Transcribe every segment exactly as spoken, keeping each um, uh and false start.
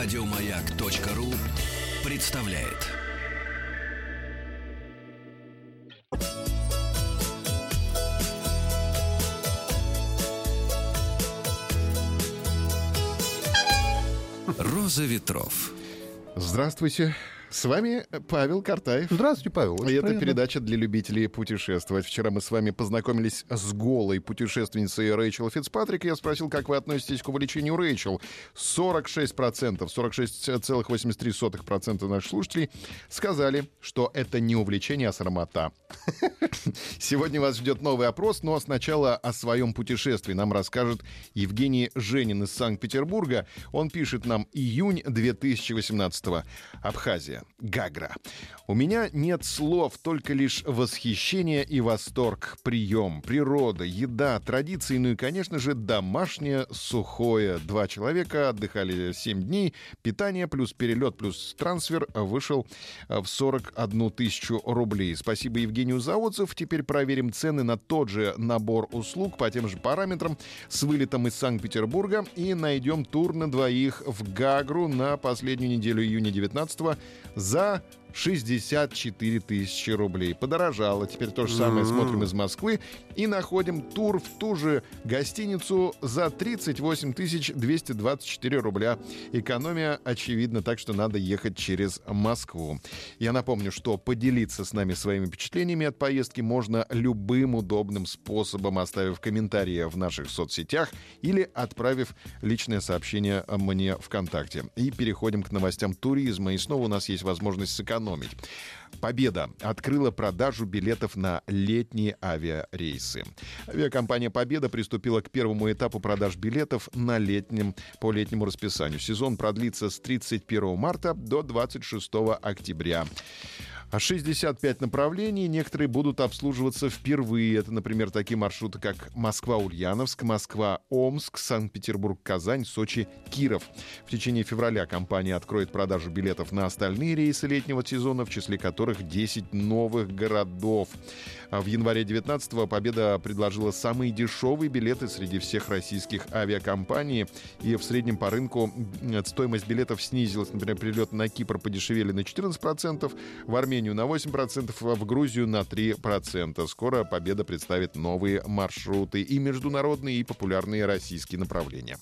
Радиомаяк.ру представляет. Роза Ветров. Здравствуйте. С вами Павел Картаев. Здравствуйте, Павел. Это правильно. Передача для любителей путешествовать. Вчера мы с вами познакомились с голой путешественницей Рэйчел Фицпатрик. Я спросил, как вы относитесь к увлечению Рэйчел. сорок шесть процентов, сорок шесть целых восемьдесят три сотых процента наших слушателей сказали, что это не увлечение, а срамота. Сегодня вас ждет новый опрос, но сначала о своем путешествии нам расскажет Евгений Женин из Санкт-Петербурга. Он пишет нам: июнь две тысячи восемнадцатого. Абхазия. Гагра. У меня нет слов, только лишь восхищение и восторг. Прием, природа, еда, традиции, ну и, конечно же, домашнее сухое. Два человека отдыхали семь дней. Питание плюс перелет плюс трансфер вышел в сорок одну тысячу рублей. Спасибо Евгению за отзыв. Теперь проверим цены на тот же набор услуг по тем же параметрам с вылетом из Санкт-Петербурга и найдем тур на двоих в Гагру на последнюю неделю июня девятнадцатого за шестьдесят четыре тысячи рублей. Подорожало. Теперь то же самое mm-hmm. смотрим из Москвы и находим тур в ту же гостиницу за тридцать восемь тысяч двести двадцать четыре рубля. Экономия очевидна, так что надо ехать через Москву. Я напомню, что поделиться с нами своими впечатлениями от поездки можно любым удобным способом, оставив комментарии в наших соцсетях или отправив личное сообщение мне ВКонтакте. И переходим к новостям туризма. И снова у нас есть возможность сэкономить. «Победа» открыла продажу билетов на летние авиарейсы. Авиакомпания «Победа» приступила к первому этапу продаж билетов на летнем, по летнему расписанию. Сезон продлится с тридцать первого марта до двадцать шестого октября. шестьдесят пять направлений, некоторые будут обслуживаться впервые. Это, например, такие маршруты, как Москва-Ульяновск, Москва-Омск, Санкт-Петербург-Казань, Сочи-Киров. В течение февраля компания откроет продажу билетов на остальные рейсы летнего сезона, в числе которых десять новых городов. В январе девятнадцатого «Победа» предложила самые дешевые билеты среди всех российских авиакомпаний. И в среднем по рынку стоимость билетов снизилась. Например, прилеты на Кипр подешевели на четырнадцать процентов, в Армении на восемь процентов, а в Грузию на три процента. Скоро «Победа» представит новые маршруты и международные, и популярные российские направления.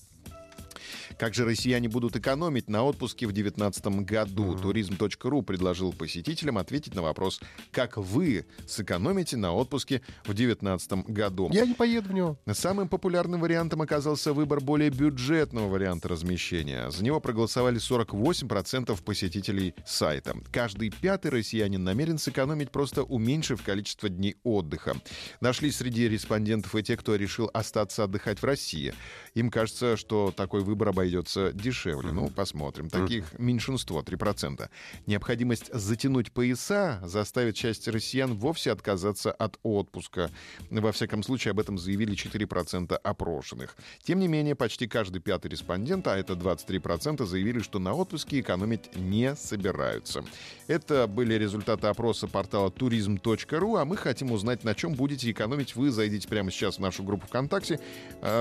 Как же россияне будут экономить на отпуске в две тысячи девятнадцатом году? туризм точка ру предложил посетителям ответить на вопрос, как вы сэкономите на отпуске в две тысячи девятнадцатом году. Я не поеду в него. Самым популярным вариантом оказался выбор более бюджетного варианта размещения. За него проголосовали сорок восемь процентов посетителей сайта. Каждый пятый россиянин намерен сэкономить, просто уменьшив количество дней отдыха. Нашлись среди респондентов и те, кто решил остаться отдыхать в России. Им кажется, что такой выбор обойдется дешевле. Ну, посмотрим. Таких меньшинство, три процента. Необходимость затянуть пояса заставит часть россиян вовсе отказаться от отпуска. Во всяком случае, об этом заявили четыре процента опрошенных. Тем не менее, почти каждый пятый респондент, а это двадцать три процента, заявили, что на отпуске экономить не собираются. Это были результаты опроса портала туризм точка ру, а мы хотим узнать, на чем будете экономить. Вы зайдите прямо сейчас в нашу группу ВКонтакте,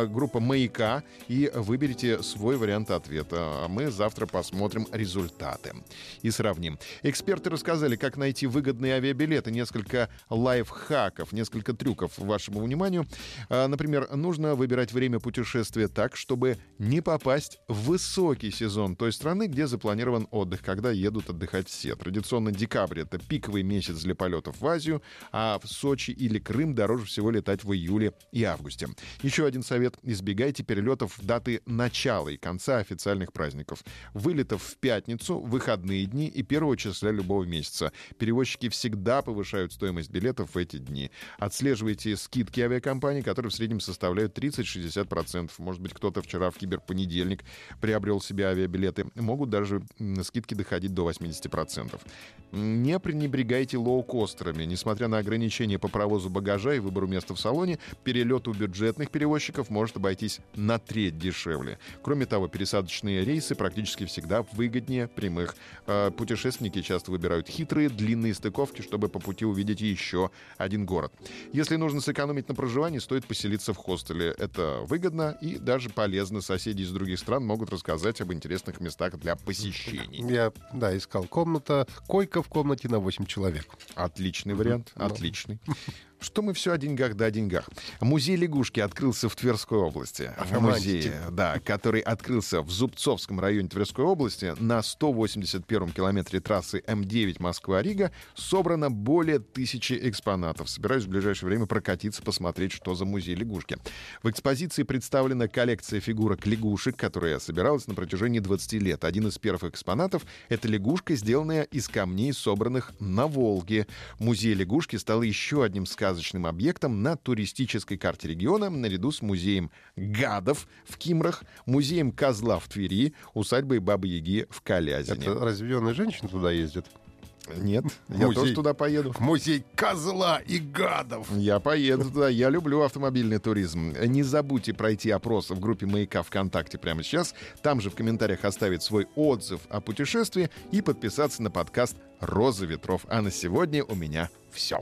группа «Маяка», и выберите свой вариант ответа. А мы завтра посмотрим результаты и сравним. Эксперты рассказали, как найти выгодные авиабилеты. Несколько лайфхаков, несколько трюков вашему вниманию. Например, нужно выбирать время путешествия так, чтобы не попасть в высокий сезон той страны, где запланирован отдых, когда едут отдыхать все. Традиционно декабрь — это пиковый месяц для полетов в Азию, а в Сочи или Крым дороже всего летать в июле и августе. Еще один совет. Избегайте перелетов в даты начала и конца официальных праздников. Вылетов в пятницу, выходные дни и первого числа любого месяца. Перевозчики всегда повышают стоимость билетов в эти дни. Отслеживайте скидки авиакомпаний, которые в среднем составляют тридцать-шестьдесят процентов. Может быть, кто-то вчера в киберпонедельник приобрел себе авиабилеты. Могут даже скидки доходить до восемьдесят процентов. Не пренебрегайте лоукостерами. Несмотря на ограничения по провозу багажа и выбору места в салоне, перелет у бюджетных перевозчиков может обойтись на треть дешевле. Кроме того, пересадочные рейсы практически всегда выгоднее прямых. Путешественники часто выбирают хитрые, длинные стыковки, чтобы по пути увидеть еще один город. Если нужно сэкономить на проживании, стоит поселиться в хостеле. Это выгодно и даже полезно. Соседи из других стран могут рассказать об интересных местах для посещений. Я, да, искал комната. Койка в комнате на восемь человек. Отличный вариант, да. Отличный. Что мы все о деньгах да о деньгах. Музей лягушки открылся в Тверской области. В музее, да, который открылся в Зубцовском районе Тверской области на сто восемьдесят первом километре трассы эм девять Москва-Рига собрано более тысячи экспонатов. Собираюсь в ближайшее время прокатиться, посмотреть, что за музей лягушки. В экспозиции представлена коллекция фигурок лягушек, которая собиралась на протяжении двадцати лет. Один из первых экспонатов — это лягушка, сделанная из камней, собранных на Волге. Музей лягушки стал еще одним сказком сказочным объектом на туристической карте региона наряду с музеем гадов в Кимрах, музеем козла в Твери, усадьбой Бабы-Яги в Калязине. Это разведенные женщины туда ездят? Нет, я музей, тоже туда поеду. В музей козла и гадов. Я поеду туда, я люблю автомобильный туризм. Не забудьте пройти опрос в группе «Маяка» ВКонтакте прямо сейчас. Там же в комментариях оставить свой отзыв о путешествии и подписаться на подкаст «Роза Ветров». А на сегодня у меня все.